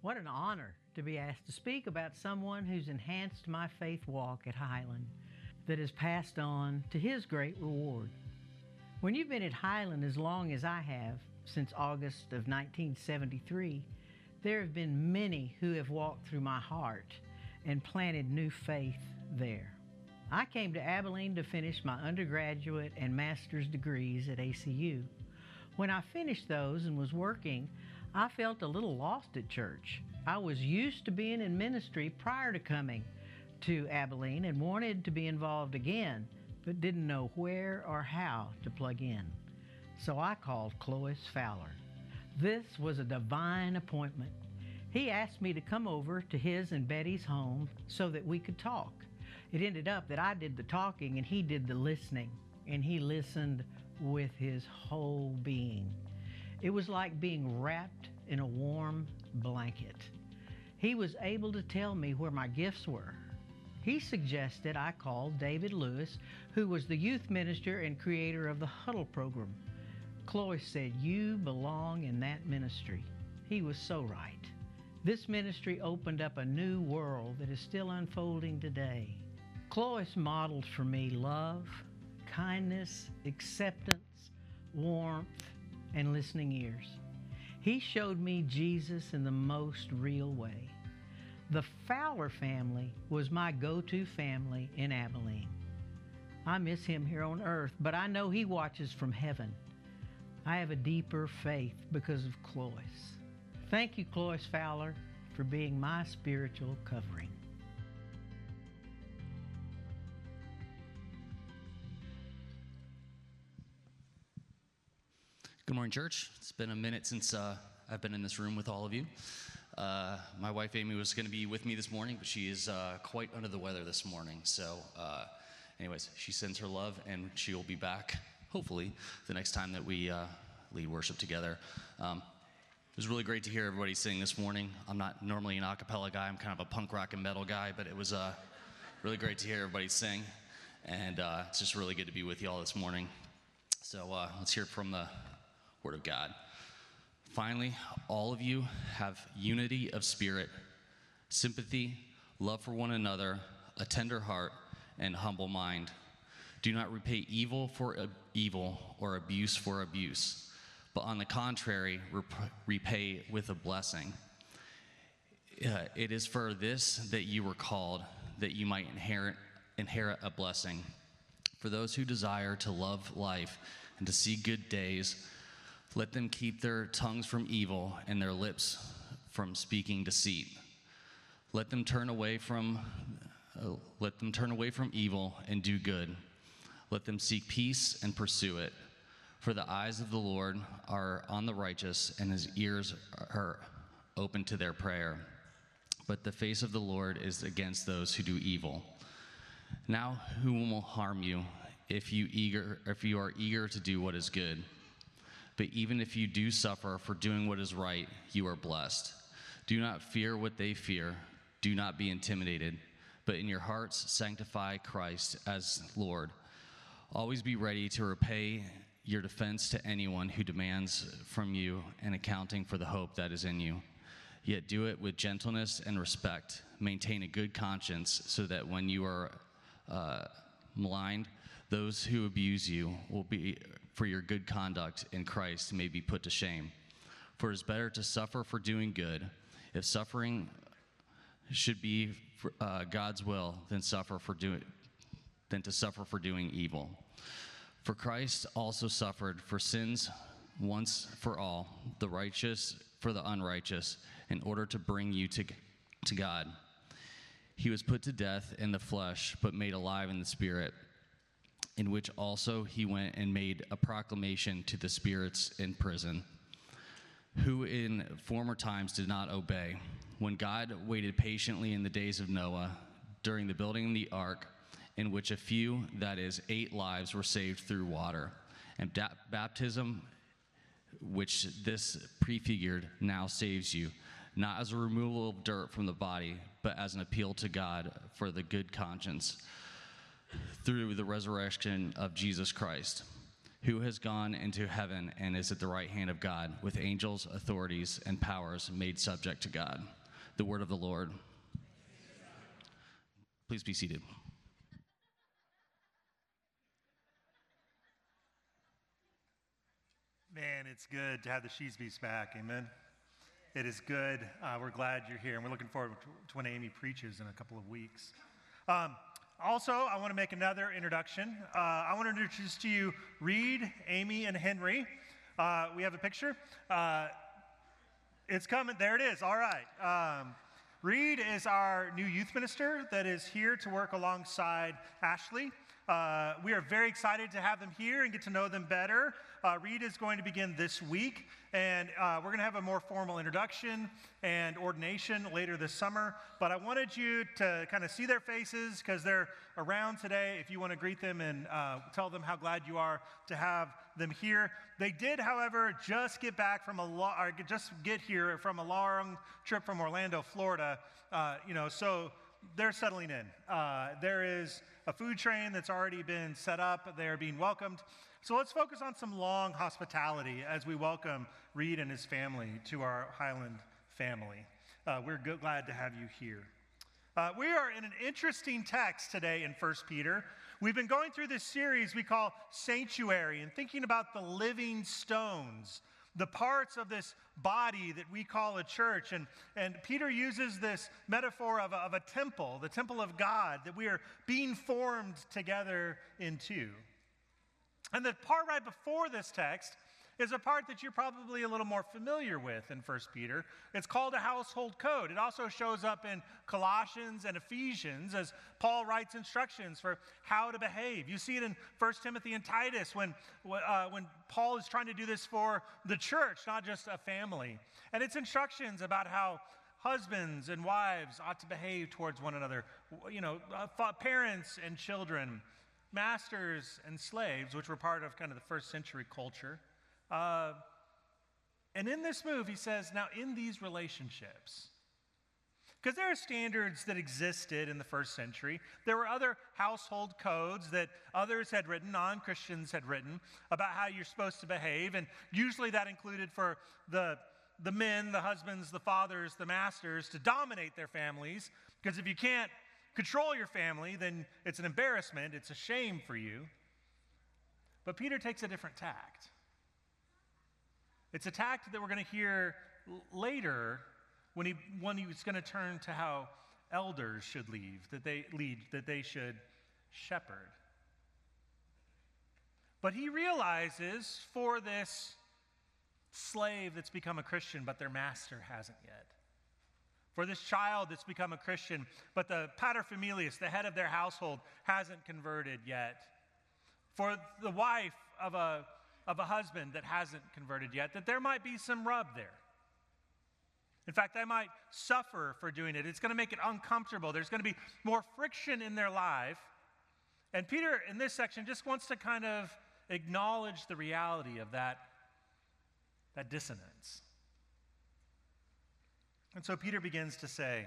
What an honor to be asked to speak about someone who's enhanced my faith walk at Highland that has passed on to his great reward. When you've been at Highland as long as I have, since August of 1973, there have been many who have walked through my heart and planted new faith there. I came to Abilene to finish my undergraduate and master's degrees at ACU. When I finished those and was working, I felt a little lost at church. I was used to being in ministry prior to coming to Abilene and wanted to be involved again, but didn't know where or how to plug in. So I called Clovis Fowler. This was a divine appointment. He asked me to come over to his and Betty's home so that we could talk. It ended up that I did the talking and he did the listening, and he listened with his whole being. It was like being wrapped in a warm blanket. He was able to tell me where my gifts were. He suggested I call David Lewis, who was the youth minister and creator of the Huddle program. Chloe said, "You belong in that ministry." He was so right. This ministry opened up a new world that is still unfolding today. Chloe modeled for me love, kindness, acceptance, warmth, and listening ears. He showed me Jesus in the most real way. The Fowler family was my go-to family in Abilene. I miss him here on earth, but I know he watches from heaven. I have a deeper faith because of Clovis. Thank you, Clovis Fowler, for being my spiritual covering. Good morning, church. It's been a minute since I've been in this room with all of you. My wife Amy was going to be with me this morning, but she is quite under the weather this morning. So anyways, she sends her love, and she will be back, hopefully, the next time that we lead worship together. It was really great to hear everybody sing this morning. I'm not normally an a cappella guy. I'm kind of a punk rock and metal guy, but it was really great to hear everybody sing. And it's just really good to be with you all this morning. So let's hear from the Word of God. Finally, all of you have unity of spirit, sympathy, love for one another, a tender heart, and humble mind. Do not repay evil for evil or abuse for abuse, but on the contrary, repay with a blessing. It is for this that you were called, that you might inherit a blessing. For those who desire to love life and to see good days, let them keep their tongues from evil and their lips from speaking deceit. Let them turn away from evil and do good. Let them seek peace and pursue it. For the eyes of the Lord are on the righteous, and his ears are open to their prayer. But the face of the Lord is against those who do evil. Now who will harm you if you are eager to do what is good? But even if you do suffer for doing what is right, you are blessed. Do not fear what they fear. Do not be intimidated. But in your hearts, sanctify Christ as Lord. Always be ready to repay your defense to anyone who demands from you an accounting for the hope that is in you. Yet do it with gentleness and respect. Maintain a good conscience so that when you are maligned, those who abuse you will be... for your good conduct in Christ may be put to shame. For it is better to suffer for doing good, if suffering should be God's will, than to suffer for doing evil. For Christ also suffered for sins once for all, the righteous for the unrighteous, in order to bring you to God. He was put to death in the flesh, but made alive in the spirit, in which also he went and made a proclamation to the spirits in prison, who in former times did not obey, when God waited patiently in the days of Noah, during the building of the ark, in which a few, that is, 8 lives, were saved through water. And baptism, which this prefigured, now saves you, not as a removal of dirt from the body, but as an appeal to God for the good conscience, through the resurrection of Jesus Christ, who has gone into heaven and is at the right hand of God, with angels, authorities, and powers made subject to God. The word of the Lord. Please be seated. Man, it's good to have the Sheesbees back, amen? It is good. We're glad you're here, and we're looking forward to when Amy preaches in a couple of weeks. Also, I want to make another introduction. I want to introduce to you Reed, Amy, and Henry. We have a picture. It's coming. There it is. All right. Reed is our new youth minister that is here to work alongside Ashley. We are very excited to have them here and get to know them better. Reed is going to begin this week, and we're going to have a more formal introduction and ordination later this summer. But I wanted you to kind of see their faces because they're around today if you want to greet them and tell them how glad you are to have them here. They did, however, just get back from just get here from a long trip from Orlando, Florida, so they're settling in. There is a food train that's already been set up. They are being welcomed. So let's focus on some long hospitality as we welcome Reed and his family to our Highland family. We're glad to have you here. We are in an interesting text today in 1 Peter. We've been going through this series we call Sanctuary and thinking about the living stones, the parts of this body that we call a church. And Peter uses this metaphor of a temple, the temple of God, that we are being formed together into. And the part right before this text is a part that you're probably a little more familiar with in 1 Peter. It's called a household code. It also shows up in Colossians and Ephesians as Paul writes instructions for how to behave. You see it in First Timothy and Titus when Paul is trying to do this for the church, not just a family. And it's instructions about how husbands and wives ought to behave towards one another, parents and children, masters and slaves, which were part of kind of the first century culture. And in this move, he says, now in these relationships, because there are standards that existed in the first century. There were other household codes that others had written, non-Christians had written, about how you're supposed to behave. And usually that included for the men, the husbands, the fathers, the masters to dominate their families. Because if you can't control your family, then it's an embarrassment, it's a shame for you. But Peter takes a different tact. It's a tact that we're going to hear later when he's going to turn to how elders should lead, that they should shepherd. But he realizes for this slave that's become a Christian, but their master hasn't yet. For this child that's become a Christian, but the paterfamilias, the head of their household, hasn't converted yet. For the wife of a husband that hasn't converted yet, that there might be some rub there. In fact, they might suffer for doing it. It's going to make it uncomfortable. There's going to be more friction in their life. And Peter, in this section, just wants to kind of acknowledge the reality of that dissonance. And so Peter begins to say,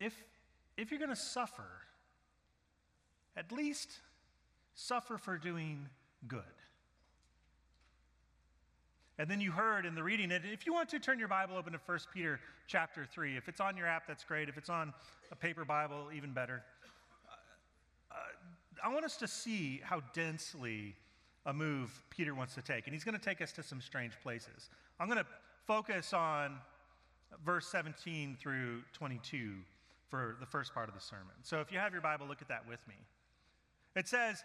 if you're going to suffer, at least suffer for doing good. And then you heard in the reading, and if you want to, turn your Bible open to 1 Peter chapter 3. If it's on your app, that's great. If it's on a paper Bible, even better. I want us to see how densely a move Peter wants to take, and he's going to take us to some strange places. I'm going to focus on verse 17 through 22 for the first part of the sermon. So if you have your Bible, look at that with me. It says,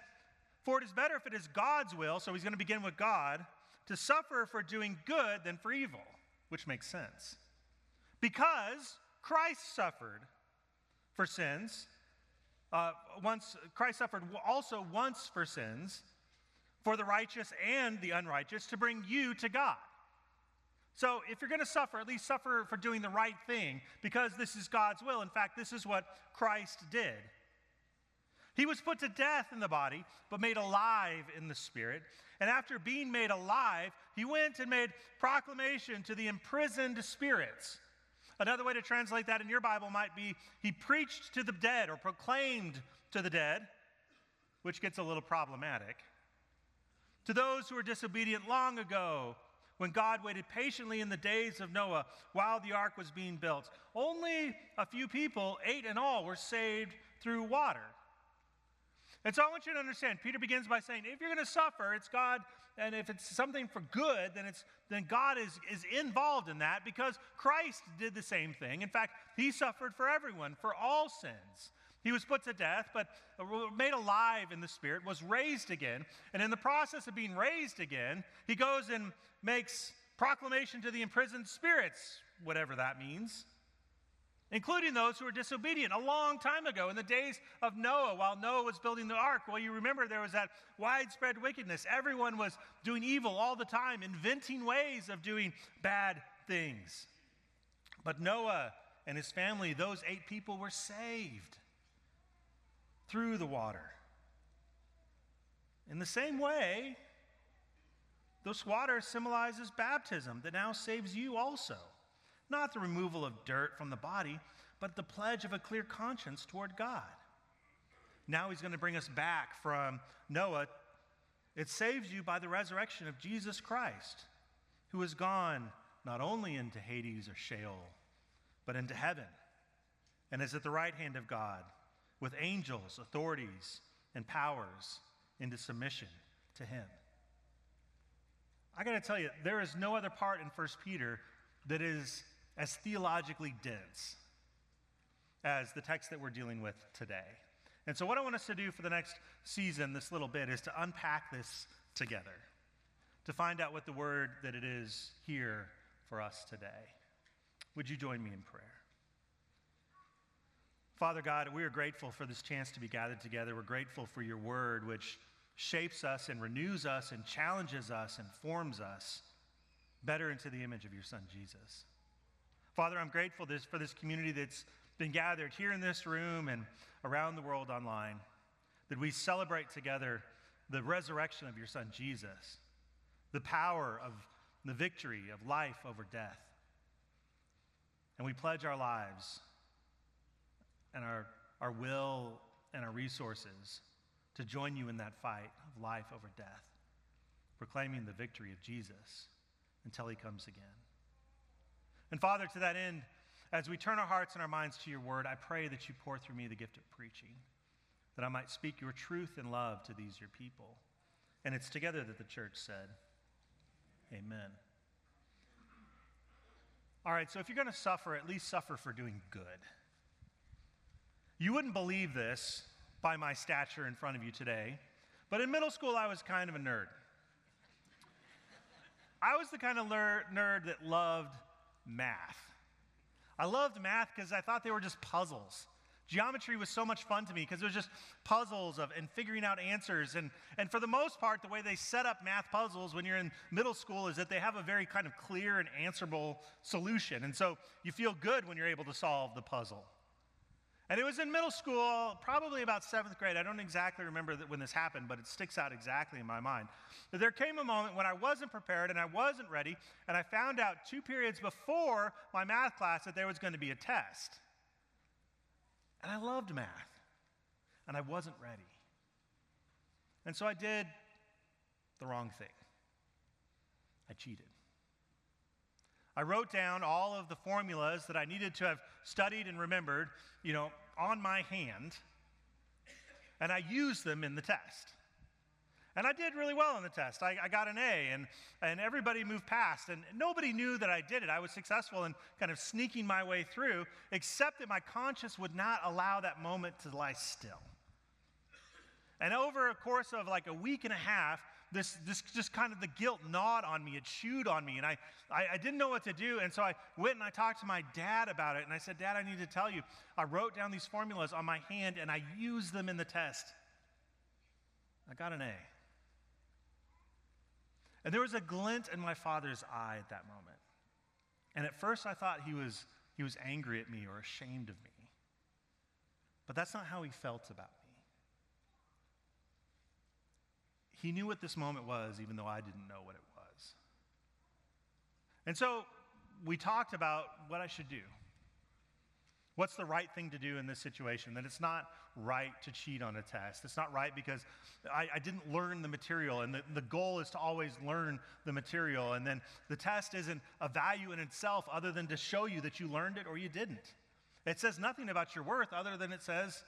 "For it is better if it is God's will," so he's going to begin with God, "to suffer for doing good than for evil," which makes sense. "Because Christ suffered for sins, Christ suffered also once for sins, for the righteous and the unrighteous, to bring you to God." So if you're going to suffer, at least suffer for doing the right thing, because this is God's will. In fact, this is what Christ did. "He was put to death in the body, but made alive in the spirit. And after being made alive, he went and made proclamation to the imprisoned spirits." Another way to translate that in your Bible might be, "He preached to the dead," or "proclaimed to the dead," which gets a little problematic. To those who were disobedient long ago, when God waited patiently in the days of Noah while the ark was being built, only a few people, 8 in all, were saved through water. And so I want you to understand, Peter begins by saying, if you're going to suffer, it's God, and if it's something for good, then God is involved in that, because Christ did the same thing. In fact, he suffered for everyone, for all sins. He was put to death, but made alive in the Spirit, was raised again. And in the process of being raised again, he goes and makes proclamation to the imprisoned spirits, whatever that means, including those who were disobedient a long time ago in the days of Noah, while Noah was building the ark. Well, you remember there was that widespread wickedness. Everyone was doing evil all the time, inventing ways of doing bad things. But Noah and his family, those 8 people, were saved through the water. In the same way, this water symbolizes baptism that now saves you also. Not the removal of dirt from the body, but the pledge of a clear conscience toward God. Now he's going to bring us back from Noah. It saves you by the resurrection of Jesus Christ, who has gone not only into Hades or Sheol, but into heaven, and is at the right hand of God, with angels, authorities, and powers into submission to him. I got to tell you, there is no other part in 1 Peter that is as theologically dense as the text that we're dealing with today. And so what I want us to do for the next season, this little bit, is to unpack this together, to find out what the word that it is here for us today. Would you join me in prayer? Father God, we are grateful for this chance to be gathered together. We're grateful for your word, which shapes us and renews us and challenges us and forms us better into the image of your Son, Jesus. Father, I'm grateful for this community that's been gathered here in this room and around the world online, that we celebrate together the resurrection of your Son, Jesus, the power of the victory of life over death. And we pledge our lives and our will and our resources to join you in that fight of life over death, proclaiming the victory of Jesus until he comes again. And Father, to that end, as we turn our hearts and our minds to your word, I pray that you pour through me the gift of preaching, that I might speak your truth and love to these your people. And it's together that the church said, amen. All right, so if you're going to suffer, at least suffer for doing good. You wouldn't believe this by my stature in front of you today, but in middle school I was kind of a nerd. I was the kind of nerd that loved math. I loved math because I thought they were just puzzles. Geometry was so much fun to me because it was just puzzles and figuring out answers. And for the most part, the way they set up math puzzles when you're in middle school is that they have a very kind of clear and answerable solution. And so you feel good when you're able to solve the puzzle. And it was in middle school, probably about 7th grade. I don't exactly remember when this happened, but it sticks out exactly in my mind. But there came a moment when I wasn't prepared and I wasn't ready, and I found out 2 periods before my math class that there was going to be a test. And I loved math, and I wasn't ready. And so I did the wrong thing. I cheated. I wrote down all of the formulas that I needed to have studied and remembered, on my hand, and I used them in the test. And I did really well in the test. I got an A, and everybody moved past, and nobody knew that I did it. I was successful in kind of sneaking my way through, except that my conscience would not allow that moment to lie still. And over a course of like a week and a half, this just kind of the guilt gnawed on me. It chewed on me, and I didn't know what to do. And so I went and I talked to my dad about it, and I said, Dad, I need to tell you. I wrote down these formulas on my hand, and I used them in the test. I got an A. And there was a glint in my father's eye at that moment. And at first I thought he was angry at me or ashamed of me. But that's not how he felt about me. He knew what this moment was, even though I didn't know what it was. And so we talked about what I should do. What's the right thing to do in this situation? That it's not right to cheat on a test. It's not right because I didn't learn the material, and the goal is to always learn the material, and then the test isn't a value in itself other than to show you that you learned it or you didn't. It says nothing about your worth other than it says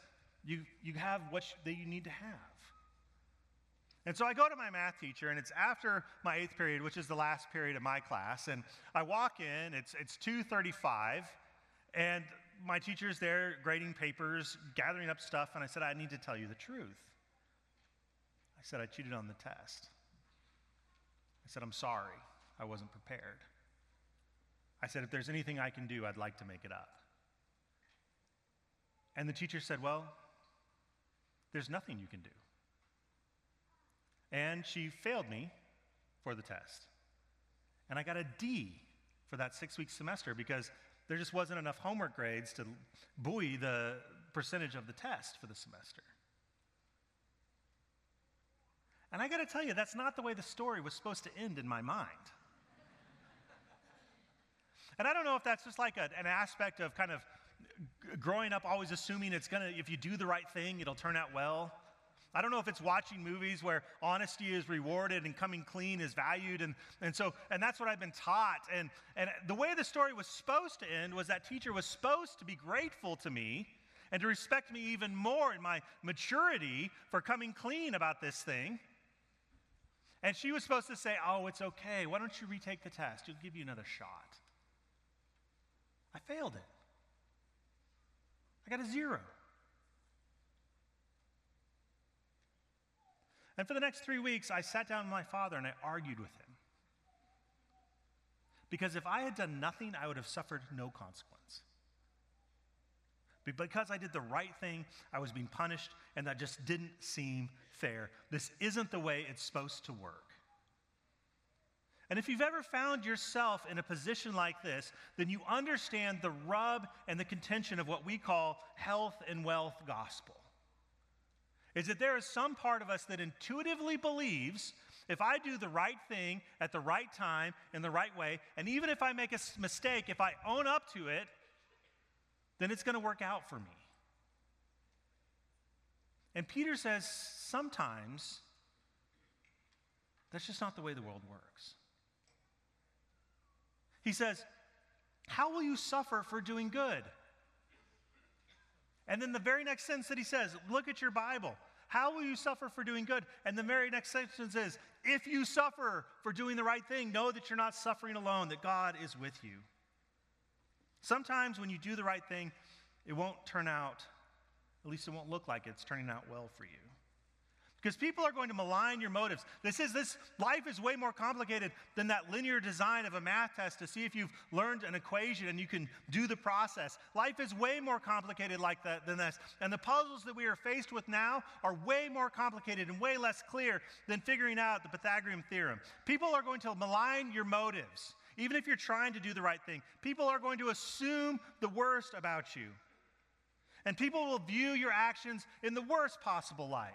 you have what that you need to have. And so I go to my math teacher, and it's after my eighth period, which is the last period of my class, and I walk in, it's 2:35, and my teacher's there grading papers, gathering up stuff, and I said, I need to tell you the truth. I said, I cheated on the test. I said, I'm sorry, I wasn't prepared. I said, if there's anything I can do, I'd like to make it up. And the teacher said, well, there's nothing you can do. And she failed me for the test. And I got a D for that 6-week semester because there just wasn't enough homework grades to buoy the percentage of the test for the semester. And I got to tell you, that's not the way the story was supposed to end in my mind. And I don't know if that's just like an aspect of kind of growing up always assuming it's going to, if you do the right thing, it'll turn out well. I don't know if it's watching movies where honesty is rewarded and coming clean is valued, and that's what I've been taught. And the way the story was supposed to end was that teacher was supposed to be grateful to me and to respect me even more in my maturity for coming clean about this thing. And she was supposed to say, oh, it's okay. Why don't you retake the test? We'll give you another shot. I failed it. I got a 0. And for the next 3 weeks, I sat down with my father and I argued with him. Because if I had done nothing, I would have suffered no consequence. But because I did the right thing, I was being punished, and that just didn't seem fair. This isn't the way it's supposed to work. And if you've ever found yourself in a position like this, then you understand the rub and the contention of what we call health and wealth gospel. Is that there is some part of us that intuitively believes if I do the right thing at the right time in the right way, and even if I make a mistake, if I own up to it, then it's going to work out for me. And Peter says sometimes that's just not the way the world works. He says, how will you suffer for doing good? And then the very next sentence that he says, look at your Bible. How will you suffer for doing good? And the very next sentence is, if you suffer for doing the right thing, know that you're not suffering alone, that God is with you. Sometimes when you do the right thing, it won't turn out, at least it won't look like it's turning out well for you. Because people are going to malign your motives. This life is way more complicated than that linear design of a math test to see if you've learned an equation and you can do the process. Life is way more complicated like that than this. And the puzzles that we are faced with now are way more complicated and way less clear than figuring out the Pythagorean theorem. People are going to malign your motives, even if you're trying to do the right thing. People are going to assume the worst about you. And people will view your actions in the worst possible light.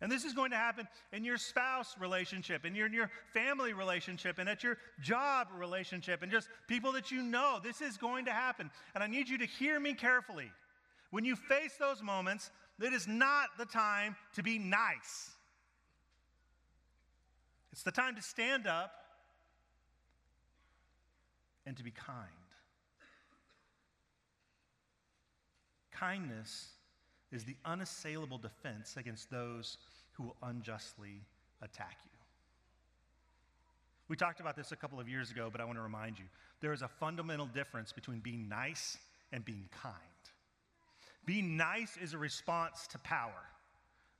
And this is going to happen in your spouse relationship, in your family relationship, and at your job relationship, and just people that you know. This is going to happen. And I need you to hear me carefully. When you face those moments, it is not the time to be nice. It's the time to stand up and to be kind. Kindness is the unassailable defense against those who will unjustly attack you. We talked about this a couple of years ago, but I want to remind you, there is a fundamental difference between being nice and being kind. Being nice is a response to power,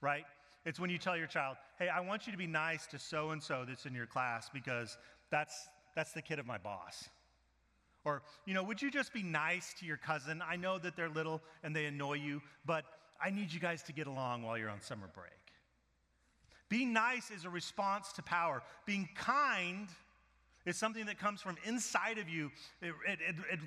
right? It's when you tell your child, hey, I want you to be nice to so-and-so that's in your class because that's the kid of my boss. Or, would you just be nice to your cousin? I know that they're little and they annoy you, but I need you guys to get along while you're on summer break. Being nice is a response to power. Being kind is something that comes from inside of you. It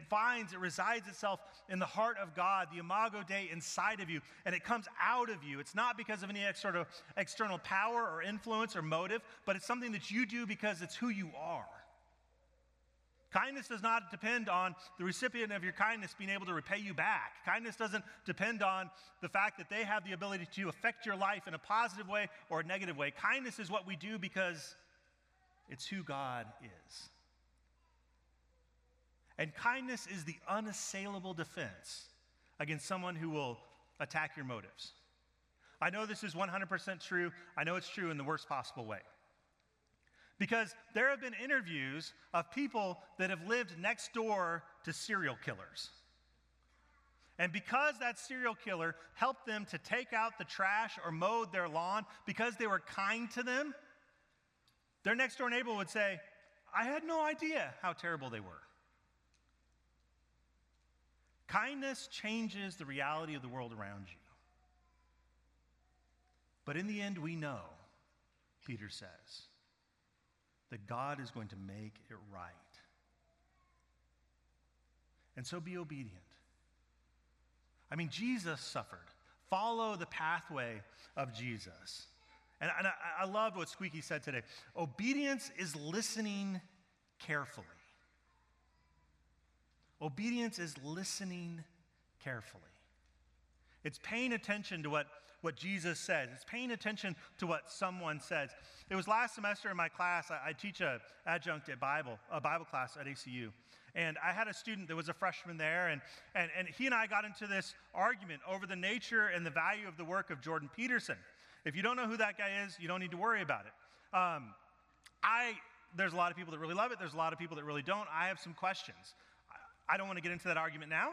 resides itself in the heart of God, the Imago Dei inside of you, and it comes out of you. It's not because of any sort of external power or influence or motive, but it's something that you do because it's who you are. Kindness does not depend on the recipient of your kindness being able to repay you back. Kindness doesn't depend on the fact that they have the ability to affect your life in a positive way or a negative way. Kindness is what we do because it's who God is. And kindness is the unassailable defense against someone who will attack your motives. I know this is 100% true. I know it's true in the worst possible way. Because there have been interviews of people that have lived next door to serial killers. And because that serial killer helped them to take out the trash or mowed their lawn, because they were kind to them, their next door neighbor would say, I had no idea how terrible they were. Kindness changes the reality of the world around you. But in the end, we know, Peter says, that God is going to make it right. And so be obedient. I mean, Jesus suffered. Follow the pathway of Jesus. And I loved what Squeaky said today. Obedience is listening carefully. Obedience is listening carefully. It's paying attention to what Jesus says. It's paying attention to what someone says. It was last semester in my class. I teach an adjunct at Bible class at ACU. And I had a student that was a freshman there, and he and I got into this argument over the nature and the value of the work of Jordan Peterson. If you don't know who that guy is, you don't need to worry about it. There's a lot of people that really love it. There's a lot of people that really don't. I have some questions. I don't want to get into that argument now.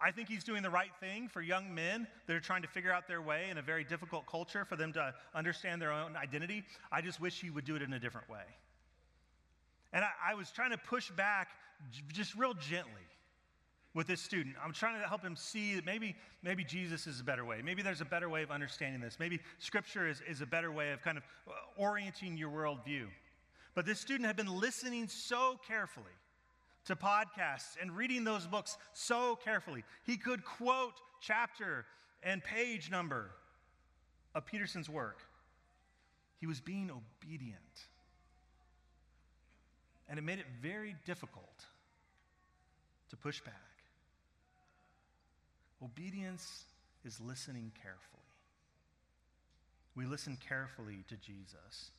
I think he's doing the right thing for young men that are trying to figure out their way in a very difficult culture for them to understand their own identity. I just wish he would do it in a different way. And I was trying to push back just real gently with this student. I'm trying to help him see that maybe Jesus is a better way. Maybe there's a better way of understanding this. Maybe Scripture is a better way of kind of orienting your worldview. But this student had been listening so carefully to podcasts and reading those books so carefully. He could quote chapter and page number of Peterson's work. He was being obedient. And it made it very difficult to push back. Obedience is listening carefully. We listen carefully to Jesus.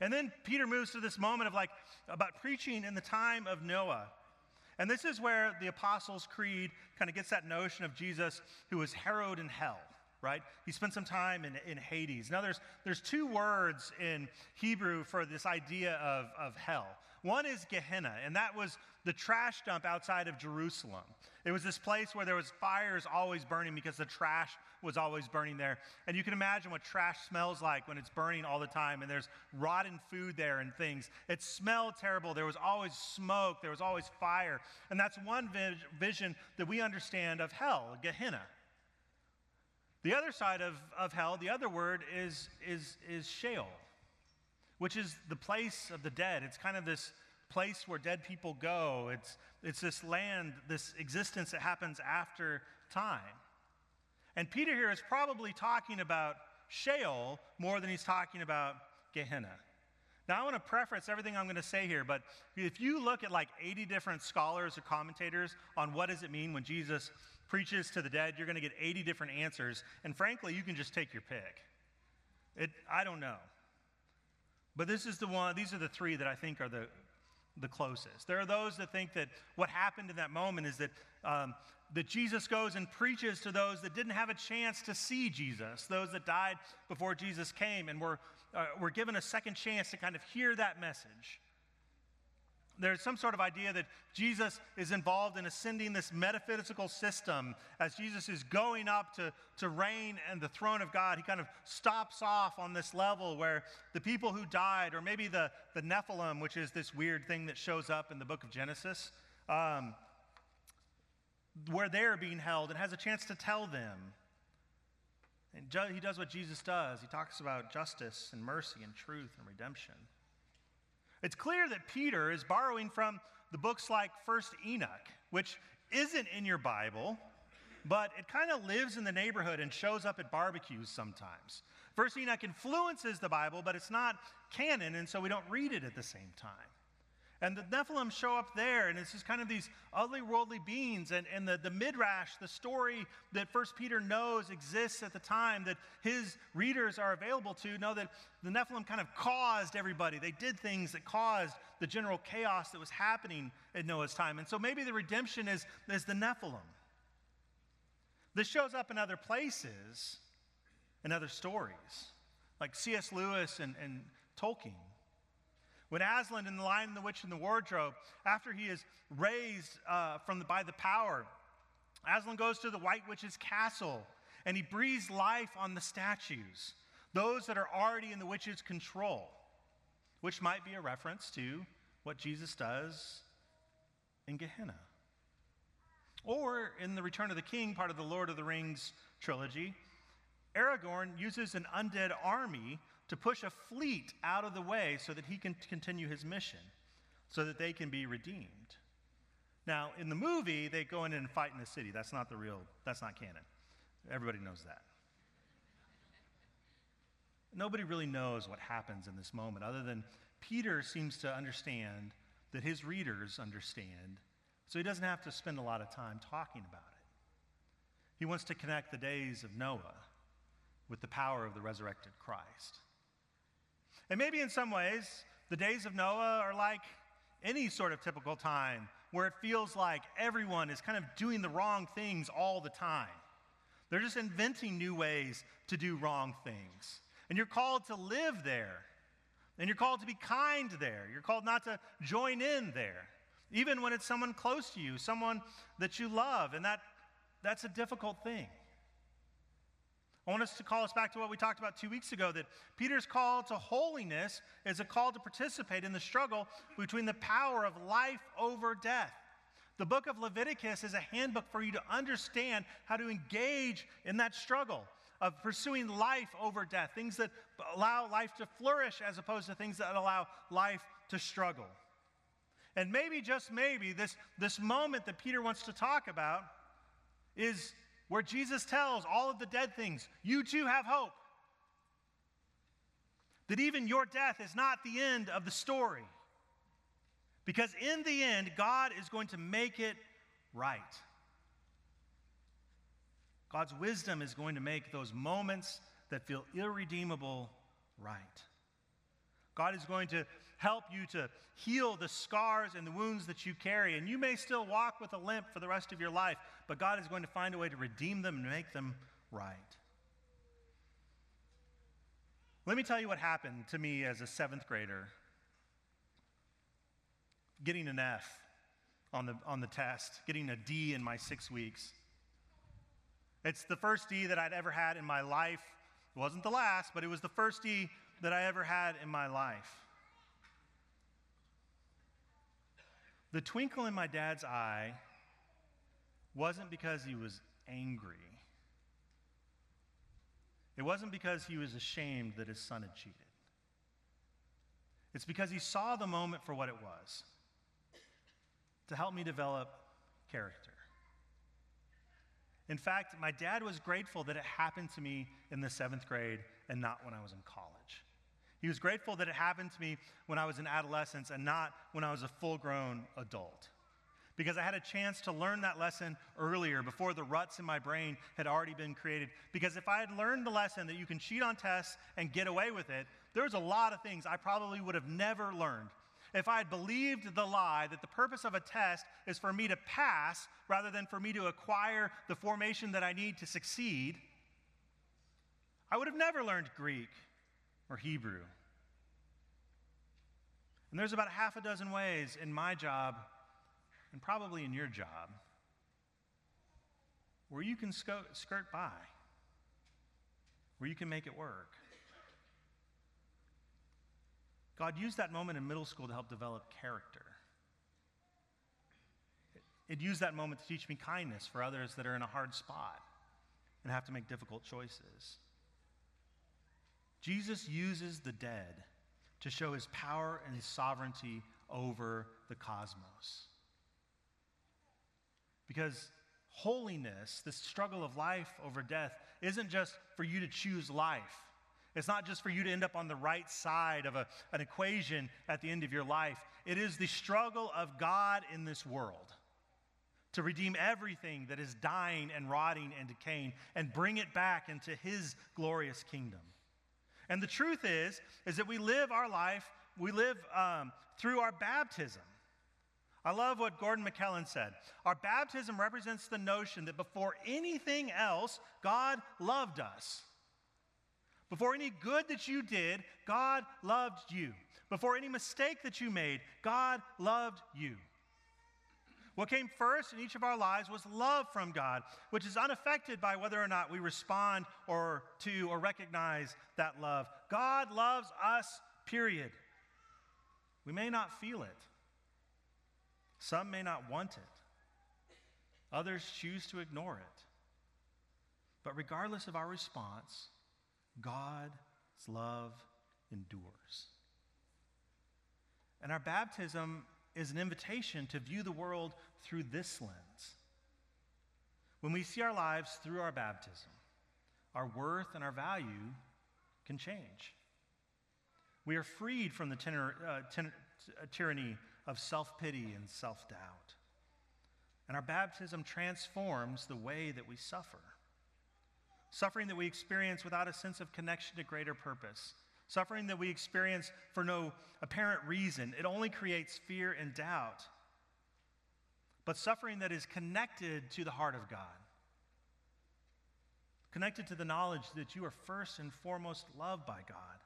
And then Peter moves to this moment of about preaching in the time of Noah. And this is where the Apostles' Creed kind of gets that notion of Jesus who was harrowed in hell, right? He spent some time in Hades. Now, there's two words in Hebrew for this idea of hell. One is Gehenna, and that was the trash dump outside of Jerusalem. It was this place where there was fires always burning because the trash was always burning there. And you can imagine what trash smells like when it's burning all the time, and there's rotten food there and things. It smelled terrible. There was always smoke. There was always fire. And that's one vision that we understand of hell, Gehenna. The other side of hell, the other word is Sheol, which is the place of the dead. It's kind of this place where dead people go. It's this land, this existence that happens after time. And Peter here is probably talking about Sheol more than he's talking about Gehenna. Now, I want to preface everything I'm going to say here, but if you look at 80 different scholars or commentators on what does it mean when Jesus preaches to the dead, you're going to get 80 different answers. And frankly, you can just take your pick. I don't know. But this is the one, these are the three that I think are the closest. There are those that think that what happened in that moment is that Jesus goes and preaches to those that didn't have a chance to see Jesus, those that died before Jesus came and were given a second chance to kind of hear that message. There's some sort of idea that Jesus is involved in ascending this metaphysical system. As Jesus is going up to reign and the throne of God, he kind of stops off on this level where the people who died, or maybe the Nephilim, which is this weird thing that shows up in the book of Genesis, where they're being held and has a chance to tell them. And he does what Jesus does. He talks about justice and mercy and truth and redemption. It's clear that Peter is borrowing from the books like First Enoch, which isn't in your Bible, but it kind of lives in the neighborhood and shows up at barbecues sometimes. First Enoch influences the Bible, but it's not canon, and so we don't read it at the same time. And the Nephilim show up there, and it's just kind of these ugly worldly beings. And the Midrash, the story that First Peter knows exists at the time that his readers are available to, know that the Nephilim kind of caused everybody. They did things that caused the general chaos that was happening at Noah's time. And so maybe the redemption is the Nephilim. This shows up in other places, in other stories, like C.S. Lewis and Tolkien. When Aslan in The Lion, the Witch, and the Wardrobe, after he is raised by the power, Aslan goes to the White Witch's castle, and he breathes life on the statues, those that are already in the witch's control, which might be a reference to what Jesus does in Gehenna. Or in The Return of the King, part of the Lord of the Rings trilogy, Aragorn uses an undead army to push a fleet out of the way so that he can continue his mission, so that they can be redeemed. Now, in the movie, they go in and fight in the city. That's not canon. Everybody knows that. Nobody really knows what happens in this moment, other than Peter seems to understand that his readers understand, so he doesn't have to spend a lot of time talking about it. He wants to connect the days of Noah with the power of the resurrected Christ. And maybe in some ways, the days of Noah are like any sort of typical time where it feels like everyone is kind of doing the wrong things all the time. They're just inventing new ways to do wrong things. And you're called to live there. And you're called to be kind there. You're called not to join in there, even when it's someone close to you, someone that you love. And that's a difficult thing. I want us to call us back to what we talked about 2 weeks ago, that Peter's call to holiness is a call to participate in the struggle between the power of life over death. The book of Leviticus is a handbook for you to understand how to engage in that struggle of pursuing life over death, things that allow life to flourish as opposed to things that allow life to struggle. And maybe, just maybe, this moment that Peter wants to talk about is where Jesus tells all of the dead things, you too have hope. That even your death is not the end of the story. Because in the end, God is going to make it right. God's wisdom is going to make those moments that feel irredeemable right. God is going to help you to heal the scars and the wounds that you carry. And you may still walk with a limp for the rest of your life, but God is going to find a way to redeem them and make them right. Let me tell you what happened to me as a seventh grader. Getting an F on the test, getting a D in my 6 weeks. It's the first D that I'd ever had in my life. It wasn't the last, but it was the first D that I ever had in my life. The twinkle in my dad's eye wasn't because he was angry. It wasn't because he was ashamed that his son had cheated. It's because he saw the moment for what it was, to help me develop character. In fact, my dad was grateful that it happened to me in the seventh grade and not when I was in college. He was grateful that it happened to me when I was in adolescence and not when I was a full-grown adult, because I had a chance to learn that lesson earlier, before the ruts in my brain had already been created. Because if I had learned the lesson that you can cheat on tests and get away with it, there was a lot of things I probably would have never learned. If I had believed the lie that the purpose of a test is for me to pass rather than for me to acquire the formation that I need to succeed, I would have never learned Greek or Hebrew. And there's about half a dozen ways in my job, and probably in your job, where you can skirt by, where you can make it work. God used that moment in middle school to help develop character. It used that moment to teach me kindness for others that are in a hard spot and have to make difficult choices. Jesus uses the dead to show his power and his sovereignty over the cosmos. Because holiness, this struggle of life over death, isn't just for you to choose life. It's not just for you to end up on the right side of an equation at the end of your life. It is the struggle of God in this world to redeem everything that is dying and rotting and decaying and bring it back into His glorious kingdom. And the truth is that we live our life, we live through our baptism. I love what Gordon McKellen said. Our baptism represents the notion that before anything else, God loved us. Before any good that you did, God loved you. Before any mistake that you made, God loved you. What came first in each of our lives was love from God, which is unaffected by whether or not we respond or recognize that love. God loves us, period. We may not feel it. Some may not want it. Others choose to ignore it. But regardless of our response, God's love endures. And our baptism is an invitation to view the world through this lens. When we see our lives through our baptism, our worth and our value can change. We are freed from the tyranny of self-pity and self-doubt. And our baptism transforms the way that we suffer. Suffering that we experience without a sense of connection to greater purpose. Suffering that we experience for no apparent reason. It only creates fear and doubt. But suffering that is connected to the heart of God. Connected to the knowledge that you are first and foremost loved by God.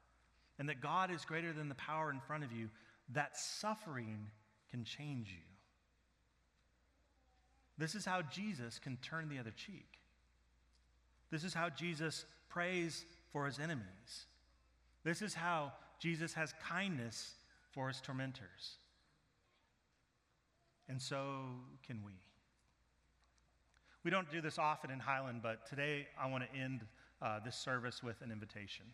And that God is greater than the power in front of you. That suffering can change you. This is how Jesus can turn the other cheek. This is how Jesus prays for His enemies. This is how Jesus has kindness for His tormentors. And so can we. We don't do this often in Highland, but today I want to end this service with an invitation.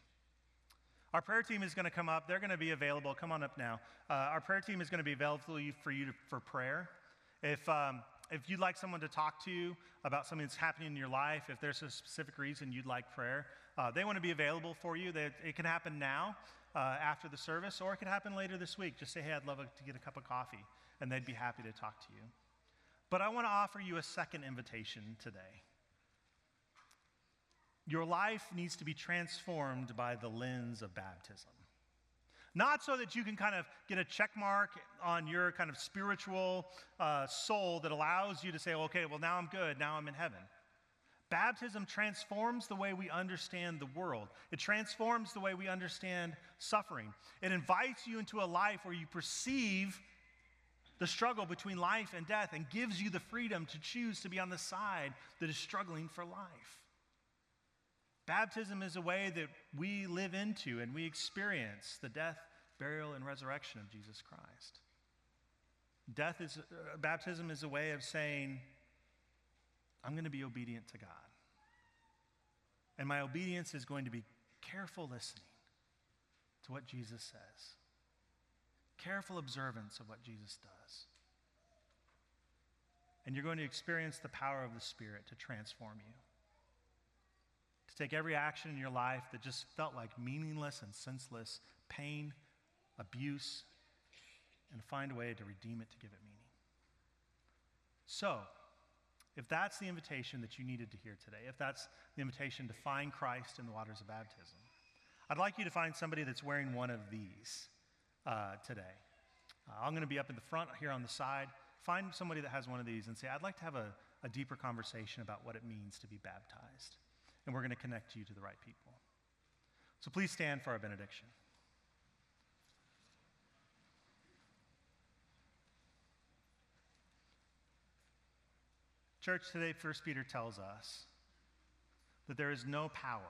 Our prayer team is going to come up. They're going to be available. Come on up now. Our prayer team is going to be available for you for prayer. If you'd like someone to talk to you about something that's happening in your life, if there's a specific reason you'd like prayer, they want to be available for you. It can happen now after the service, or it could happen later this week. Just say, hey, I'd love to get a cup of coffee, and they'd be happy to talk to you. But I want to offer you a second invitation today. Your life needs to be transformed by the lens of baptism. Not so that you can kind of get a check mark on your kind of spiritual soul that allows you to say, okay, well, now I'm good, now I'm in heaven. Baptism transforms the way we understand the world. It transforms the way we understand suffering. It invites you into a life where you perceive the struggle between life and death and gives you the freedom to choose to be on the side that is struggling for life. Baptism is a way that we live into and we experience the death, burial, and resurrection of Jesus Christ. Baptism is a way of saying, I'm going to be obedient to God. And my obedience is going to be careful listening to what Jesus says. Careful observance of what Jesus does. And you're going to experience the power of the Spirit to transform you. To take every action in your life that just felt like meaningless and senseless pain, abuse, and find a way to redeem it, to give it meaning. So, if that's the invitation that you needed to hear today, if that's the invitation to find Christ in the waters of baptism, I'd like you to find somebody that's wearing one of these today. I'm going to be up in the front here on the side. Find somebody that has one of these and say, I'd like to have a deeper conversation about what it means to be baptized. And we're going to connect you to the right people. So please stand for our benediction. Church, today, First Peter tells us that there is no power.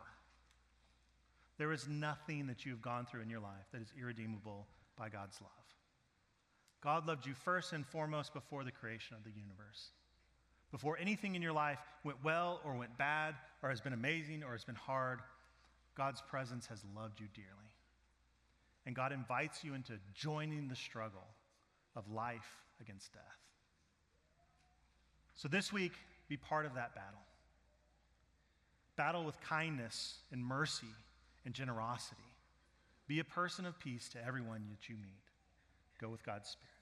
There is nothing that you've gone through in your life that is irredeemable by God's love. God loved you first and foremost before the creation of the universe. Before anything in your life went well or went bad or has been amazing or has been hard, God's presence has loved you dearly. And God invites you into joining the struggle of life against death. So this week, be part of that battle. Battle with kindness and mercy and generosity. Be a person of peace to everyone that you meet. Go with God's Spirit.